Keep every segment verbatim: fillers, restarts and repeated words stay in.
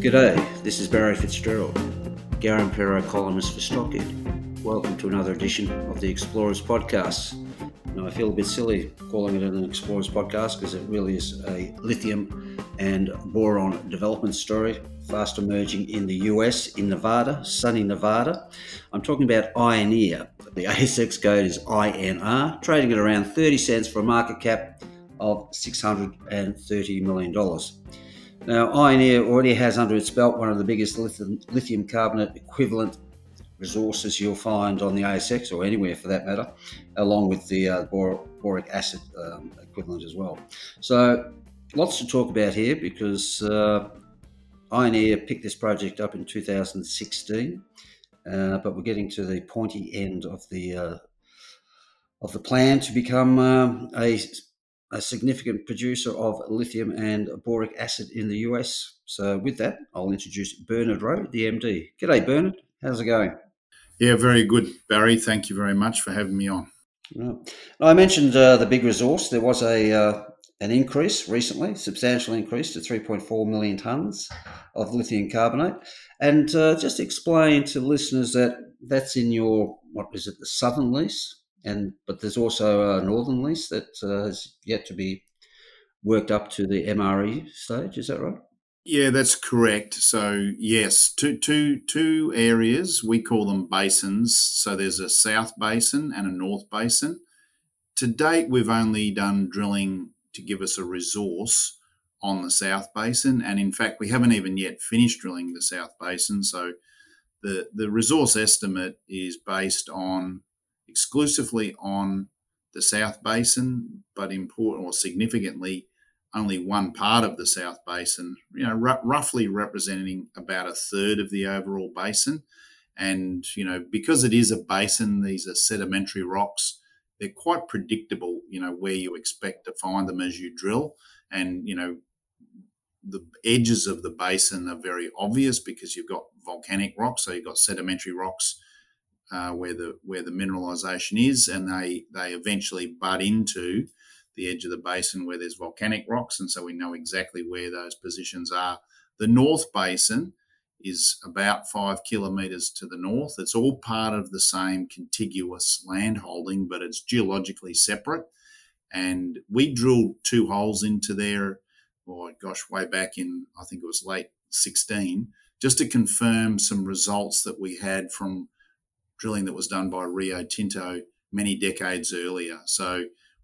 G'day, this is Barry Fitzgerald, Garen Perrot columnist for Stockhead. Welcome to another edition of the Explorers Podcast. Now, I feel a bit silly calling it an Explorers Podcast because it really is a lithium and boron development story, fast emerging in the U S, in Nevada, sunny Nevada. I'm talking about ioneer. The A S X code is I N R, trading at around thirty cents for a market cap of six hundred thirty million dollars. Now, ioneer already has under its belt one of the biggest lithium, lithium carbonate equivalent resources you'll find on the A S X, or anywhere for that matter, along with the uh, bor- boric acid um, equivalent as well. So, lots to talk about here because uh, ioneer picked this project up in two thousand sixteen, uh, but we're getting to the pointy end of the uh, of the plan to become um, a a significant producer of lithium and boric acid in the U S. So with that, I'll introduce Bernard Rowe, the M D. G'day, Bernard. How's it going? Yeah, very good, Barry. Thank you very much for having me on. Yeah. I mentioned uh, the big resource. There was a uh, an increase recently, substantial increase to three point four million tonnes of lithium carbonate. And uh, just explain to listeners that that's in your, what is it, the southern lease? And but there's also a northern lease that uh, has yet to be worked up to the M R E stage. Is that right? Yeah, that's correct. So yes, two two two areas. We call them basins. So there's a south basin and a north basin. To date, we've only done drilling to give us a resource on the south basin, and in fact, we haven't even yet finished drilling the south basin. So the the resource estimate is based on. Exclusively on the South Basin, but important or significantly only one part of the South Basin, you know, r- roughly representing about a third of the overall basin. And, you know, because it is a basin, these are sedimentary rocks. They're quite predictable, you know, where you expect to find them as you drill. And, you know, the edges of the basin are very obvious because you've got volcanic rocks, so you've got sedimentary rocks Uh, where the where the mineralization is, and they they eventually butt into the edge of the basin where there's volcanic rocks, and so we know exactly where those positions are. The North Basin is about five kilometres to the north. It's all part of the same contiguous land holding, but it's geologically separate. And we drilled two holes into there, or oh, gosh, way back in, I think it was late sixteen, just to confirm some results that we had from drilling that was done by Rio Tinto many decades earlier. So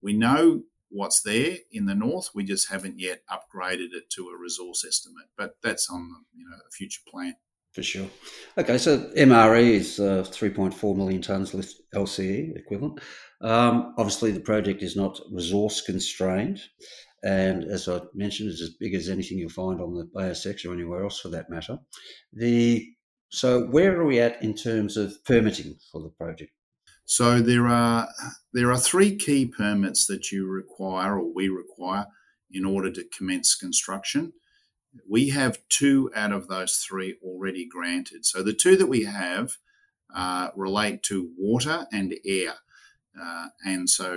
we know what's there in the north. We just haven't yet upgraded it to a resource estimate, but that's on the, you know, a future plan. For sure. Okay, so M R E is uh, three point four million tonnes L C E equivalent. Um, obviously, the project is not resource constrained. And as I mentioned, it's as big as anything you'll find on the A S X or anywhere else for that matter. The So where are we at in terms of permitting for the project? So there are there are three key permits that you require, or we require, in order to commence construction. We have two out of those three already granted. So the two that we have uh, relate to water and air, uh, and so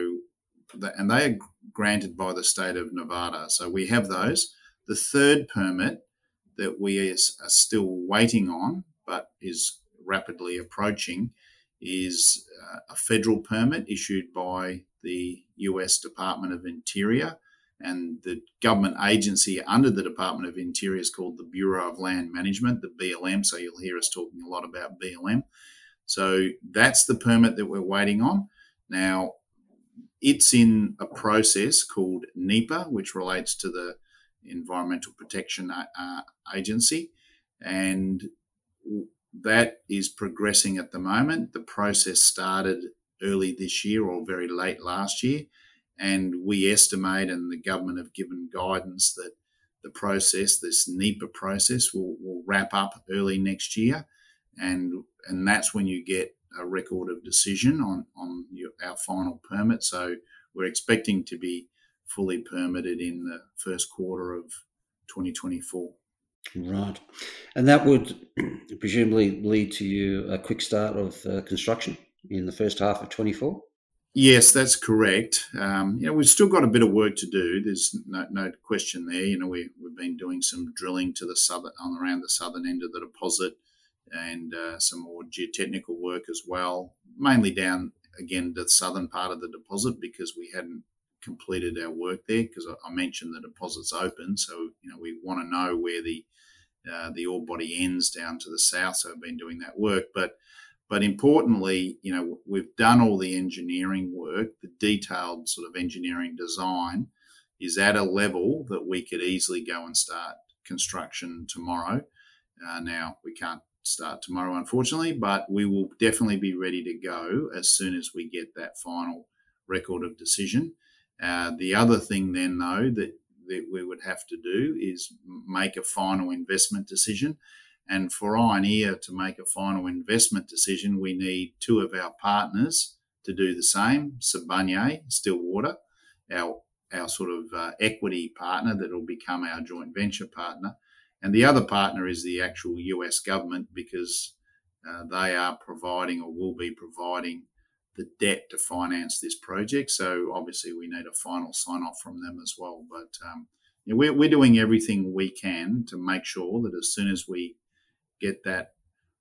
the, and they are granted by the state of Nevada. So we have those. The third permit that we are still waiting on, but is rapidly approaching, is a federal permit issued by the U S Department of Interior. And the government agency under the Department of Interior is called the Bureau of Land Management, the B L M. So you'll hear us talking a lot about B L M. So that's the permit that we're waiting on. Now, it's in a process called NEPA, which relates to the Environmental Protection uh, Agency, and that is progressing at the moment. The process started early this year or very late last year, and we estimate, and the government have given guidance, that the process, this NEPA process, will, will wrap up early next year, and and that's when you get a record of decision on on your, our final permit. So we're expecting to be fully permitted in the first quarter of twenty twenty-four. Right, and that would presumably lead to you a quick start of uh, construction in the first half of twenty-four. Yes, that's correct. Um, you know, we've still got a bit of work to do. There's no, no question there. You know, we, we've been doing some drilling to the southern, on around the southern end of the deposit, and uh, some more geotechnical work as well, mainly down again the southern part of the deposit, because we hadn't completed our work there. Because I, I mentioned the deposit's open, so you know we want to know where the uh, the ore body ends down to the south. So I've been doing that work, but. But importantly, you know, we've done all the engineering work. The detailed sort of engineering design is at a level that we could easily go and start construction tomorrow. Uh, now, we can't start tomorrow, unfortunately, but we will definitely be ready to go as soon as we get that final record of decision. Uh, the other thing then, though, that, that we would have to do is make a final investment decision. And for ioneer to make a final investment decision, we need two of our partners to do the same. Sibanye Stillwater, our our sort of uh, equity partner that will become our joint venture partner, and the other partner is the actual U S government, because uh, they are providing or will be providing the debt to finance this project. So obviously we need a final sign-off from them as well. But um, you know, we're we're doing everything we can to make sure that as soon as we get that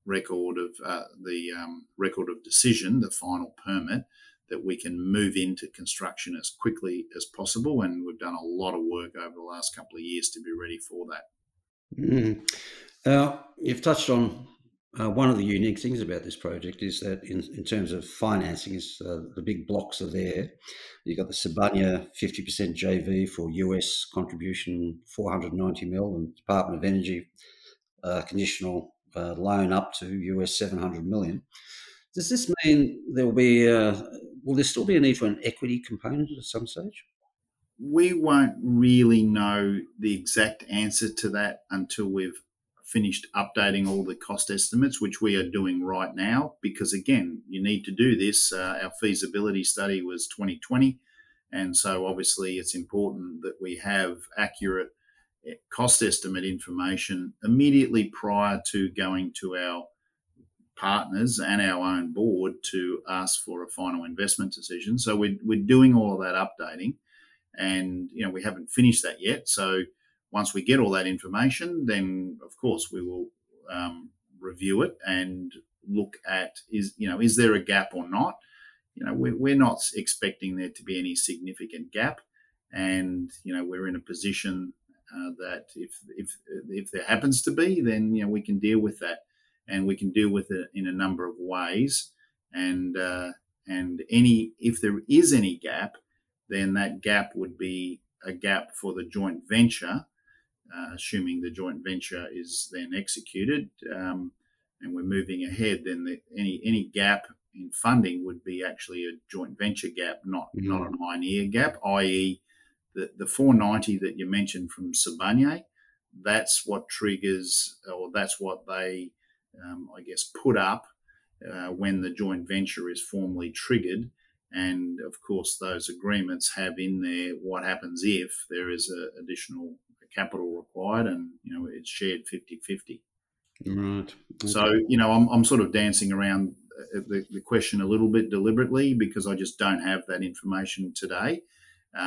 record of uh, the um, record of decision, the final permit, that we can move into construction as quickly as possible. And we've done a lot of work over the last couple of years to be ready for that. Mm. Uh, you've touched on uh, one of the unique things about this project is that in, in terms of financing, is uh, the big blocks are there. You've got the Sibanye fifty percent J V for U S contribution, four hundred ninety mil, and Department of Energy Uh, conditional uh, loan up to U S seven hundred million. Does this mean there will be uh, will there still be a need for an equity component at some stage? We won't really know the exact answer to that until we've finished updating all the cost estimates, which we are doing right now, because again, you need to do this. Uh, our feasibility study was twenty twenty, and so obviously it's important that we have accurate cost estimate information immediately prior to going to our partners and our own board to ask for a final investment decision. So we're, we're doing all of that updating, and you know we haven't finished that yet. So once we get all that information, then of course we will um, review it and look at is you know is there a gap or not. You know we're, we're not expecting there to be any significant gap, and you know we're in a position Uh, that if if if there happens to be, then you know we can deal with that, and we can deal with it in a number of ways. And uh, and any if there is any gap, then that gap would be a gap for the joint venture, uh, assuming the joint venture is then executed, um, and we're moving ahead. Then the, any any gap in funding would be actually a joint venture gap, not mm-hmm. not an ioneer gap, that is. The, the four ninety that you mentioned from Sibanye, that's what triggers, or that's what they, um, I guess, put up uh, when the joint venture is formally triggered. And, of course, those agreements have in there what happens if there is a additional capital required, and, you know, it's shared fifty-fifty. Right. Okay. So, you know, I'm, I'm sort of dancing around the, the question a little bit deliberately, because I just don't have that information today.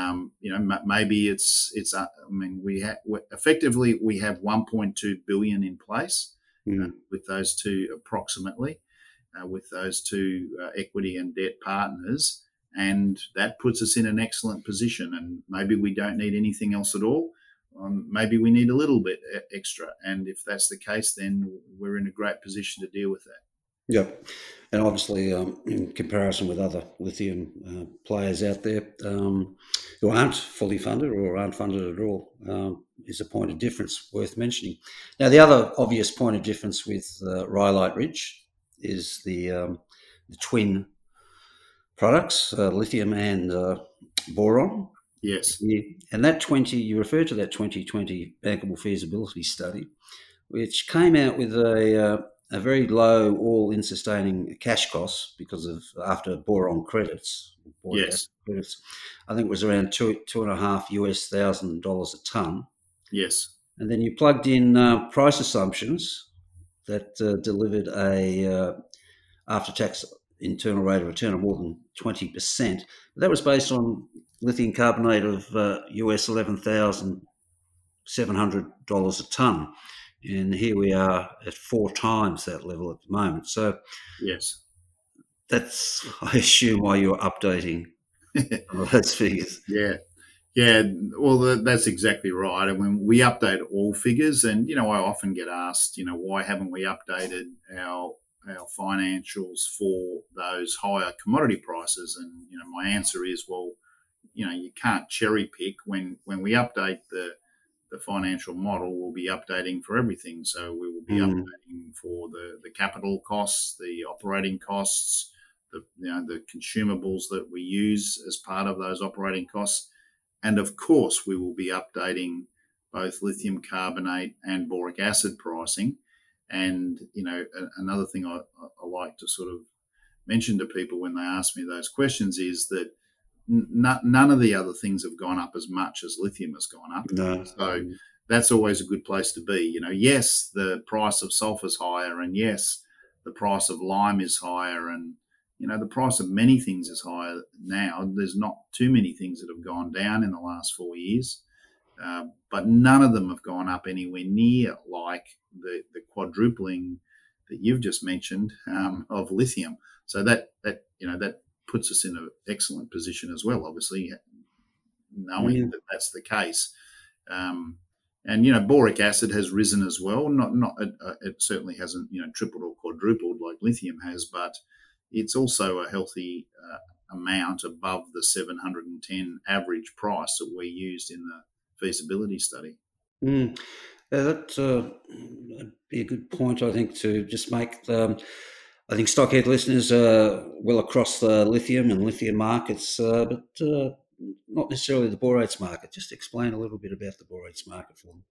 Um, you know, m- maybe it's it's. Uh, I mean, we ha- effectively we have one point two billion in place mm. uh, with those two, approximately, uh, with those two uh, equity and debt partners, and that puts us in an excellent position. And maybe we don't need anything else at all. Um, maybe we need a little bit extra, and if that's the case, then we're in a great position to deal with that. Yep. And obviously, um, in comparison with other lithium uh, players out there um, who aren't fully funded or aren't funded at all, um, is a point of difference worth mentioning. Now, the other obvious point of difference with uh, Rhyolite Ridge is the, um, the twin products, uh, lithium and uh, boron. Yes. And that twenty, you referred to that twenty twenty bankable feasibility study, which came out with a uh, a very low all-in sustaining cash costs because of after boron credits. Boron yes. Credits, I think it was around two two and a half US thousand dollars a ton. Yes. And then you plugged in uh, price assumptions that uh, delivered a uh, after-tax internal rate of return of more than twenty percent. That was based on lithium carbonate of uh, U S eleven thousand seven hundred dollars a tonne. And here we are at four times that level at the moment. So yes, that's, I assume, why you're updating those figures. Yeah. Yeah, well, that's exactly right. And when we update all figures, and, you know, I often get asked, you know, why haven't we updated our our financials for those higher commodity prices? And, you know, my answer is, well, you know, you can't cherry pick. When when we update the, the financial model, we'll be updating for everything. So we will be mm-hmm. updating for the, the capital costs, the operating costs, the, you know, the consumables that we use as part of those operating costs. And of course, we will be updating both lithium carbonate and boric acid pricing. And, you know, another thing I, I like to sort of mention to people when they ask me those questions is that n- none of the other things have gone up as much as lithium has gone up. No. So that's always a good place to be. You know, yes, the price of sulfur is higher, and yes, the price of lime is higher, and you know, the price of many things is higher now. There's not too many things that have gone down in the last four years, uh, but none of them have gone up anywhere near like the, the quadrupling that you've just mentioned um, of lithium. So that, that, you know, that puts us in an excellent position as well, obviously, knowing yeah. that that's the case. Um, and, you know, boric acid has risen as well. Not, not uh, it certainly hasn't, you know, tripled or quadrupled like lithium has, but it's also a healthy uh, amount above the seven hundred ten average price that we used in the feasibility study. Mm. Yeah, that uh, be a good point, I think, to just make. Um, I think Stockhead listeners are well across the lithium and lithium markets, uh, but uh, not necessarily the borates market. Just explain a little bit about the borates market for them.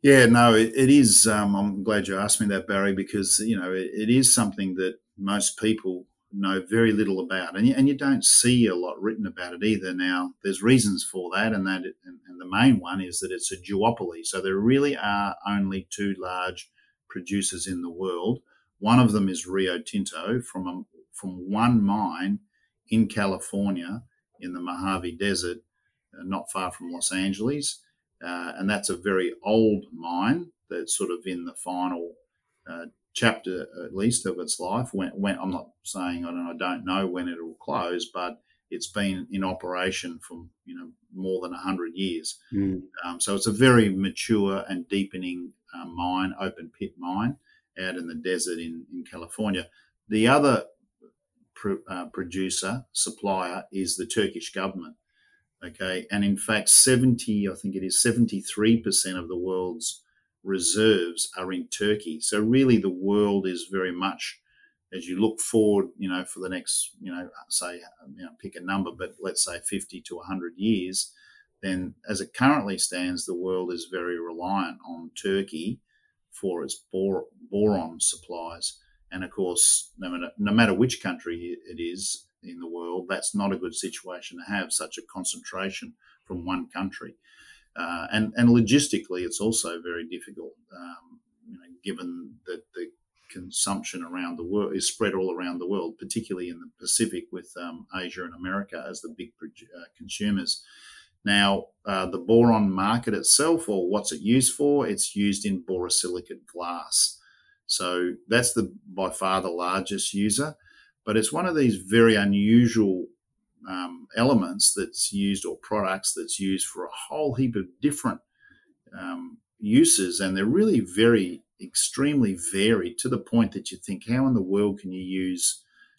Yeah, no, it, it is. Um, I'm glad you asked me that, Barry, because, you know, it, it is something that most people know very little about, and you, and you don't see a lot written about it either. Now, there's reasons for that, and that, and, and the main one is that it's a duopoly. So there really are only two large producers in the world. One of them is Rio Tinto from a, from one mine in California in the Mojave Desert, uh, not far from Los Angeles, uh, and that's a very old mine that's sort of in the final Uh, chapter at least of its life. When, when I'm not saying I don't, I don't know when it will close, but it's been in operation for, you know, more than one hundred years. Mm. Um, so it's a very mature and deepening uh, mine, open pit mine out in the desert in, in California. The other pro, uh, producer, supplier is the Turkish government. Okay. And in fact, seventy, I think it is seventy-three percent of the world's reserves are in Turkey. So really the world is very much, as you look forward, you know, for the next, you know, say, you know, pick a number, but let's say fifty to one hundred years, then as it currently stands, the world is very reliant on Turkey for its bor- boron supplies. And of course, no matter, no matter which country it is in the world, that's not a good situation to have such a concentration from one country. Uh, and, and logistically, it's also very difficult, um, you know, given that the consumption around the world is spread all around the world, particularly in the Pacific with um, Asia and America as the big uh, consumers. Now, uh, the boron market itself, or what's it used for? It's used in borosilicate glass. So that's the by far the largest user, but it's one of these very unusual Um, elements that's used, or products that's used for a whole heap of different um, uses, and they're really very extremely varied to the point that you think, how in the world can you use,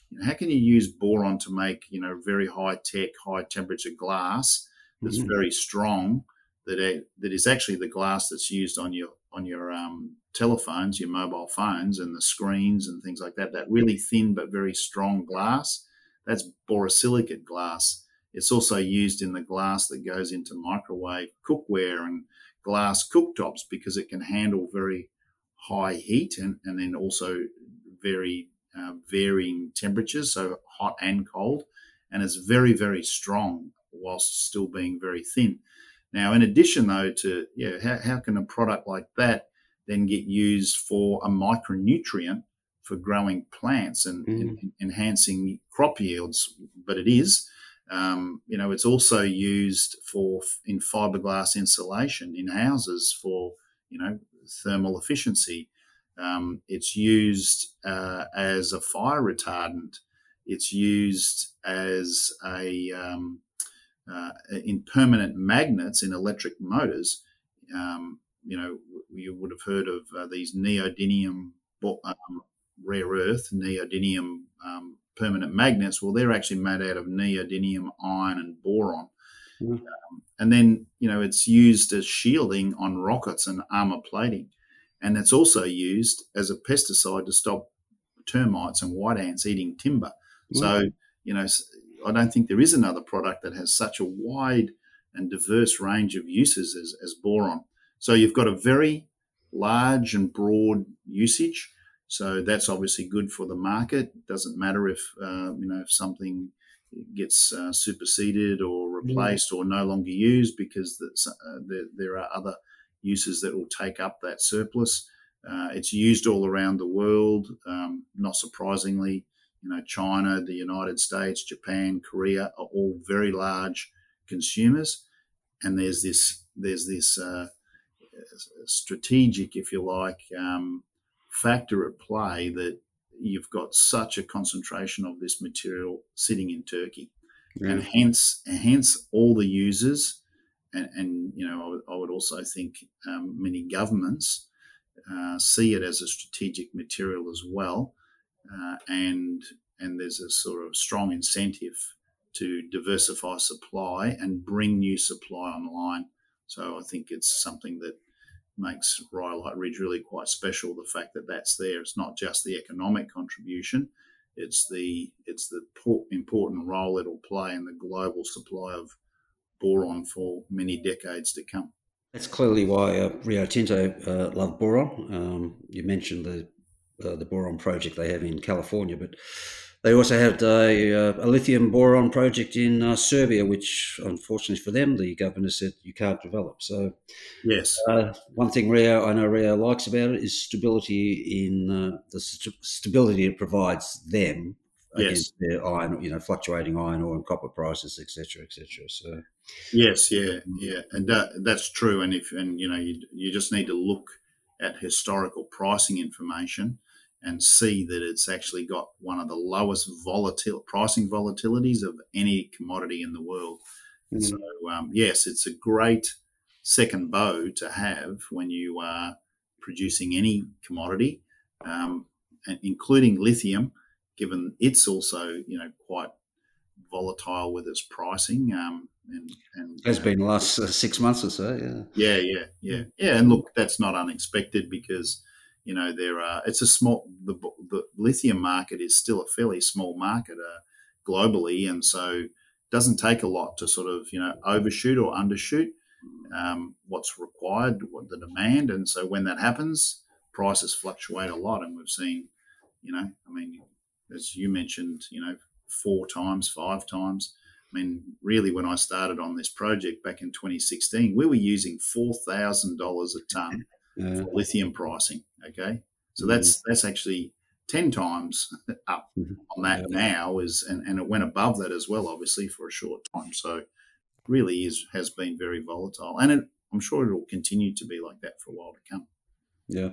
you know, how can you use boron to make, you know, very high tech, high temperature glass that's mm-hmm. very strong, that it, that is actually the glass that's used on your on your um, telephones, your mobile phones, and the screens and things like that. That really thin but very strong glass. That's borosilicate glass. It's also used in the glass that goes into microwave cookware and glass cooktops because it can handle very high heat and, and then also very uh, varying temperatures, so hot and cold, and it's very, very strong whilst still being very thin. Now, in addition, though, to yeah, how, how can a product like that then get used for a micronutrient for growing plants and, mm. and enhancing crop yields? But it is. Um, you know, it's also used for in fiberglass insulation in houses for, you know, thermal efficiency. Um, it's used uh, as a fire retardant. It's used as a um, uh, in permanent magnets in electric motors. Um, you know, you would have heard of uh, these neodymium um, rare earth neodymium um, permanent magnets. Well, they're actually made out of neodymium, iron, and boron. Mm-hmm. Um, and then, you know, it's used as shielding on rockets and armor plating. And it's also used as a pesticide to stop termites and white ants eating timber. Mm-hmm. So, you know, I don't think there is another product that has such a wide and diverse range of uses as, as boron. So you've got a very large and broad usage. So that's obviously good for the market. It doesn't matter if, uh, you know, if something gets uh, superseded or replaced mm. or no longer used, because uh, there, there are other uses that will take up that surplus. Uh, it's used all around the world, um, not surprisingly. You know, China, the United States, Japan, Korea are all very large consumers. And there's this, there's this uh, strategic, if you like, um, factor at play that you've got such a concentration of this material sitting in Turkey, yeah. and hence hence all the users and, and you know I would, I would also think um, many governments uh, see it as a strategic material as well, uh, and and there's a sort of strong incentive to diversify supply and bring new supply online. So I think it's something that makes Rhyolite Ridge really quite special, the fact that that's there. It's not just the economic contribution, it's the it's the important role it'll play in the global supply of boron for many decades to come. That's clearly why uh, Rio Tinto uh, love boron. Um, you mentioned the uh, the boron project they have in California, but they also have a, a lithium boron project in uh, Serbia, which, unfortunately for them, the government said you can't develop. So, yes, uh, one thing Rio, I know Rio likes about it is stability in uh, the st- stability it provides them against yes. their iron, you know, fluctuating iron ore and copper prices, et cetera, et cetera. So, yes, yeah, yeah, and that, that's true. And if and you know, you you just need to look at historical pricing information and see that it's actually got one of the lowest volatile pricing volatilities of any commodity in the world. Mm-hmm. So, um, yes, it's a great second bow to have when you are producing any commodity, um, including lithium, given it's also, you know, quite volatile with its pricing. Um, and, and It has uh, been the last uh, six months or so, yeah. Yeah, yeah, yeah. Yeah, and look, that's not unexpected because, you know, there are, it's a small, the, the lithium market is still a fairly small market uh, globally. And so it doesn't take a lot to sort of, you know, overshoot or undershoot um, what's required, what the demand. And so when that happens, prices fluctuate a lot. And we've seen, you know, I mean, as you mentioned, you know, four times, five times. I mean, really, when I started on this project back in twenty sixteen, we were using four thousand dollars a tonne. Uh, for lithium pricing, okay, so that's mm-hmm. that's actually ten times up mm-hmm. on that yeah. now is, and, and it went above that as well, obviously, for a short time. So it really is has been very volatile, and it, I'm sure it will continue to be like that for a while to come. Yeah.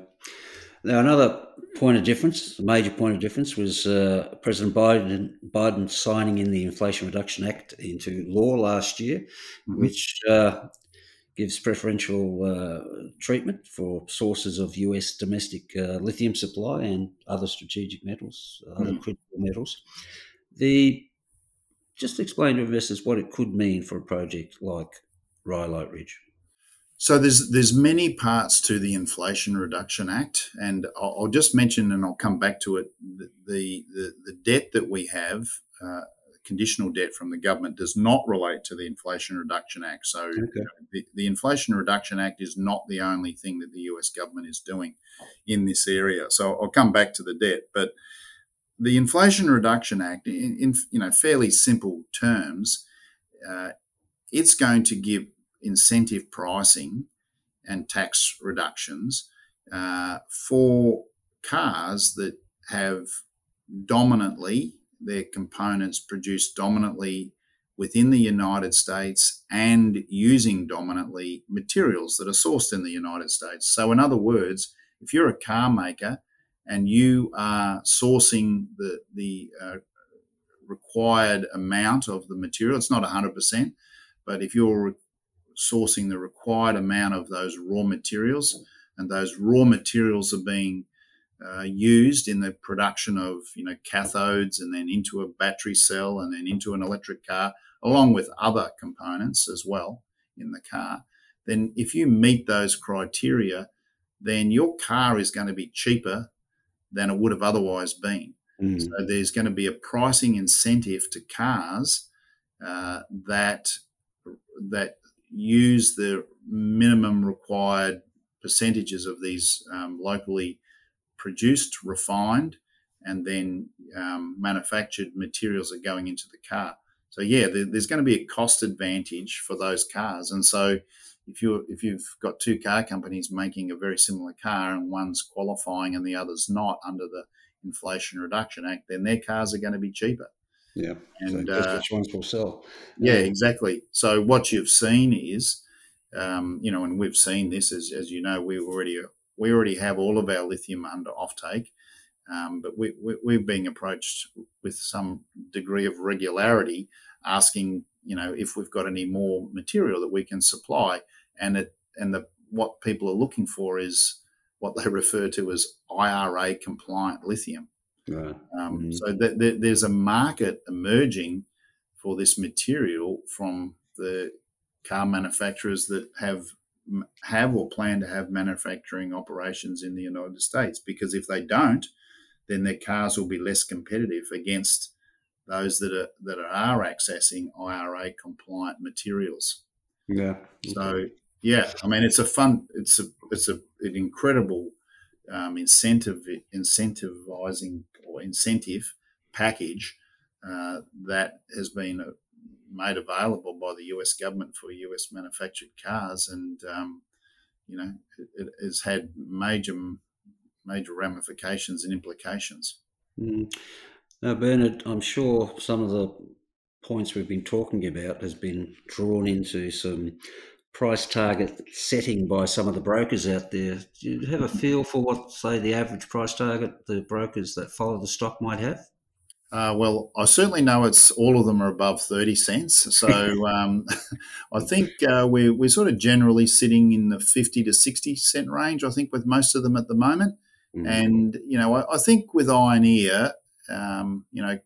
Now another point of difference, a major point of difference, was uh, President Biden Biden signing in the Inflation Reduction Act into law last year, mm-hmm. which. Uh, gives preferential uh, treatment for sources of U S domestic uh, lithium supply and other strategic metals, mm. other critical metals. The just explain to investors what it could mean for a project like Rhyolite Ridge. So there's there's many parts to the Inflation Reduction Act, and I'll, I'll just mention, and I'll come back to it, the the, the debt that we have uh, conditional debt from the government does not relate to the Inflation Reduction Act. So okay. you know, the, the Inflation Reduction Act is not the only thing that the U S government is doing in this area. So I'll come back to the debt, but the Inflation Reduction Act, in, in you know fairly simple terms, uh, it's going to give incentive pricing and tax reductions uh, for cars that have dominantly their components produced dominantly within the United States and using dominantly materials that are sourced in the United States. So in other words, if you're a car maker and you are sourcing the, the uh, required amount of the material, it's not one hundred percent, but if you're re- sourcing the required amount of those raw materials and those raw materials are being Uh, used in the production of, you know, cathodes and then into a battery cell and then into an electric car, along with other components as well in the car, then if you meet those criteria, then your car is going to be cheaper than it would have otherwise been. Mm. So there's going to be a pricing incentive to cars uh, that that use the minimum required percentages of these um, locally produced, refined, and then um, manufactured materials are going into the car. So yeah, there, there's going to be a cost advantage for those cars. And so if you if you've got two car companies making a very similar car and one's qualifying and the other's not under the Inflation Reduction Act, then their cars are going to be cheaper. Yeah, and so just uh, which ones will sell? Yeah, yeah, exactly. So what you've seen is, um, you know, and we've seen this as as you know, we've already. We already have all of our lithium under offtake, um, but we, we, we're being approached with some degree of regularity, asking, you know, if we've got any more material that we can supply. And it, and the what people are looking for is what they refer to as I R A compliant lithium. Right. Um, mm-hmm. So th- th- there's a market emerging for this material from the car manufacturers that have. have or plan to have manufacturing operations in the United States, because if they don't, then their cars will be less competitive against those that are that are accessing I R A compliant materials. Yeah. So yeah, I mean it's a fun, it's a it's a an incredible um, incentive incentivizing or incentive package uh, that has been a, made available by the U S government for U S manufactured cars, and um, you know it has had major major ramifications and implications. Mm. Now, Bernard, I'm sure some of the points we've been talking about has been drawn into some price target setting by some of the brokers out there. Do you have a feel for what, say, the average price target the brokers that follow the stock might have? Uh, well, I certainly know it's all of them are above thirty cents. So um, I think uh, we're, we're sort of generally sitting in the fifty to sixty cent range, I think, with most of them at the moment. Mm-hmm. And, you know, I, I think with ioneer, um, you know,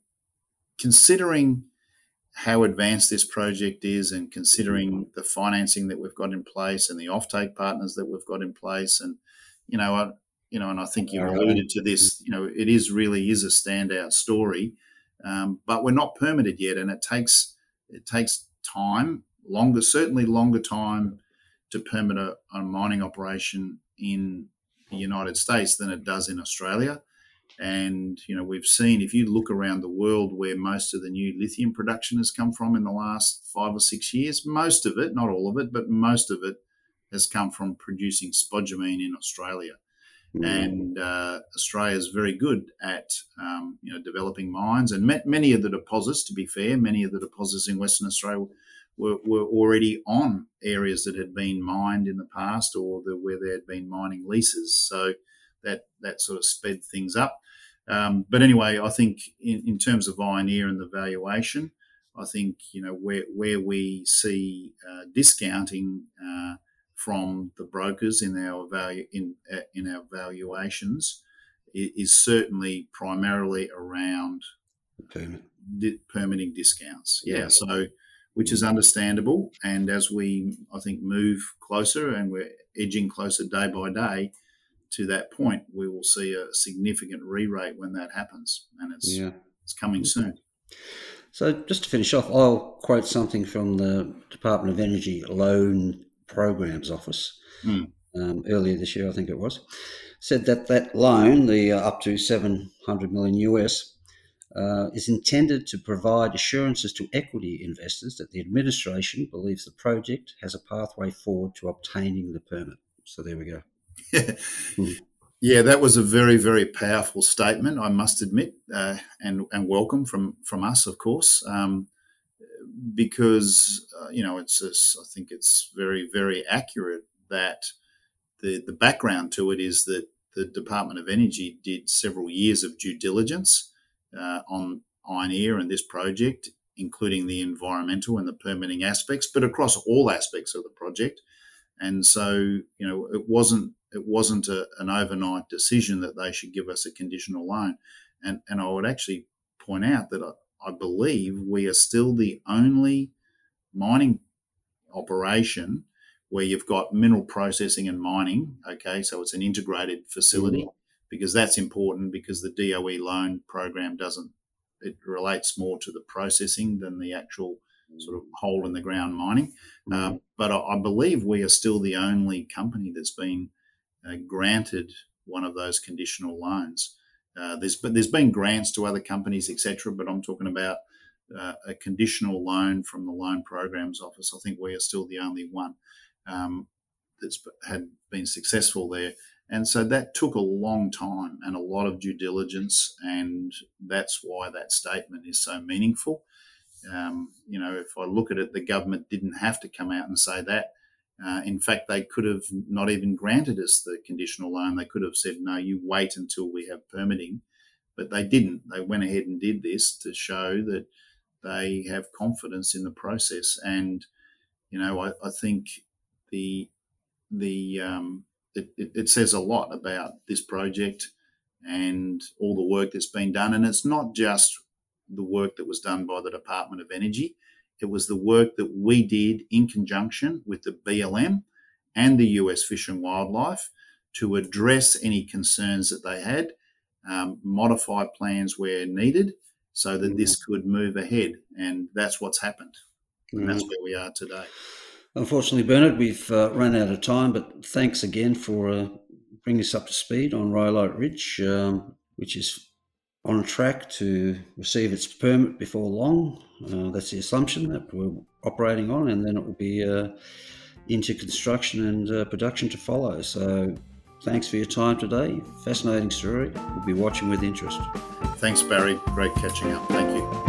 considering how advanced this project is and considering the financing that we've got in place and the offtake partners that we've got in place and, you know, I, You know, and I think you alluded to this, you know, it is really is a standout story, um, but we're not permitted yet. And it takes it takes time, longer, certainly longer time to permit a, a mining operation in the United States than it does in Australia. And, you know, we've seen, if you look around the world where most of the new lithium production has come from in the last five or six years, most of it, not all of it, but most of it has come from producing spodumene in Australia. And uh, Australia is very good at, um, you know, developing mines, and met many of the deposits, to be fair, many of the deposits in Western Australia were, were already on areas that had been mined in the past or the, where there had been mining leases. So that, that sort of sped things up. Um, but anyway, I think in, in terms of ioneer and the valuation, I think, you know, where, where we see uh, discounting uh from the brokers in our value in in our valuations is certainly primarily around Permit. di- permitting discounts. Yeah, yeah, so which is understandable. And as we, I think, move closer and we're edging closer day by day to that point, we will see a significant re-rate when that happens, and it's yeah. it's coming soon. So just to finish off, I'll quote something from the Department of Energy Loan Programs Office mm. um, earlier this year, I think it was, said that that loan, the uh, up to seven hundred million U S, uh, is intended to provide assurances to equity investors that the administration believes the project has a pathway forward to obtaining the permit. So there we go. Yeah, mm. yeah that was a very, very powerful statement, I must admit, uh, and, and welcome from, from us, of course, um, because, uh, you know, it's, it's I think it's very, very accurate that the, the background to it is that the Department of Energy did several years of due diligence uh, on ioneer and this project, including the environmental and the permitting aspects, but across all aspects of the project. And so, you know, it wasn't it wasn't a, an overnight decision that they should give us a conditional loan. And and I would actually point out that I, I believe we are still the only mining operation where you've got mineral processing and mining, okay? So it's an integrated facility mm-hmm. because that's important, because the D O E loan program doesn't, it relates more to the processing than the actual sort of hole in the ground mining. Mm-hmm. Uh, but I, I believe we are still the only company that's been uh, granted one of those conditional loans. Uh, there's, but there's been grants to other companies, et cetera, but I'm talking about uh, a conditional loan from the Loan Programs Office. I think we are still the only one um, that's had been successful there. And so that took a long time and a lot of due diligence, and that's why that statement is so meaningful. Um, you know, if I look at it, the government didn't have to come out and say that. Uh, in fact, they could have not even granted us the conditional loan. They could have said, no, you wait until we have permitting. But they didn't. They went ahead and did this to show that they have confidence in the process. And, you know, I, I think the the um, it, it, it says a lot about this project and all the work that's been done. And it's not just the work that was done by the Department of Energy. It was the work that we did in conjunction with the B L M and the U S Fish and Wildlife to address any concerns that they had, um, modify plans where needed so that mm-hmm. this could move ahead. And that's what's happened. Mm-hmm. And that's where we are today. Unfortunately, Bernard, we've uh, run out of time, but thanks again for uh, bringing us up to speed on Rhyolite Ridge, um, which is on track to receive its permit before long. Uh, that's the assumption that we're operating on, and then it will be uh, into construction and uh, production to follow. So thanks for your time today. Fascinating story. We'll be watching with interest. Thanks, Barry. Great catching up. Thank you.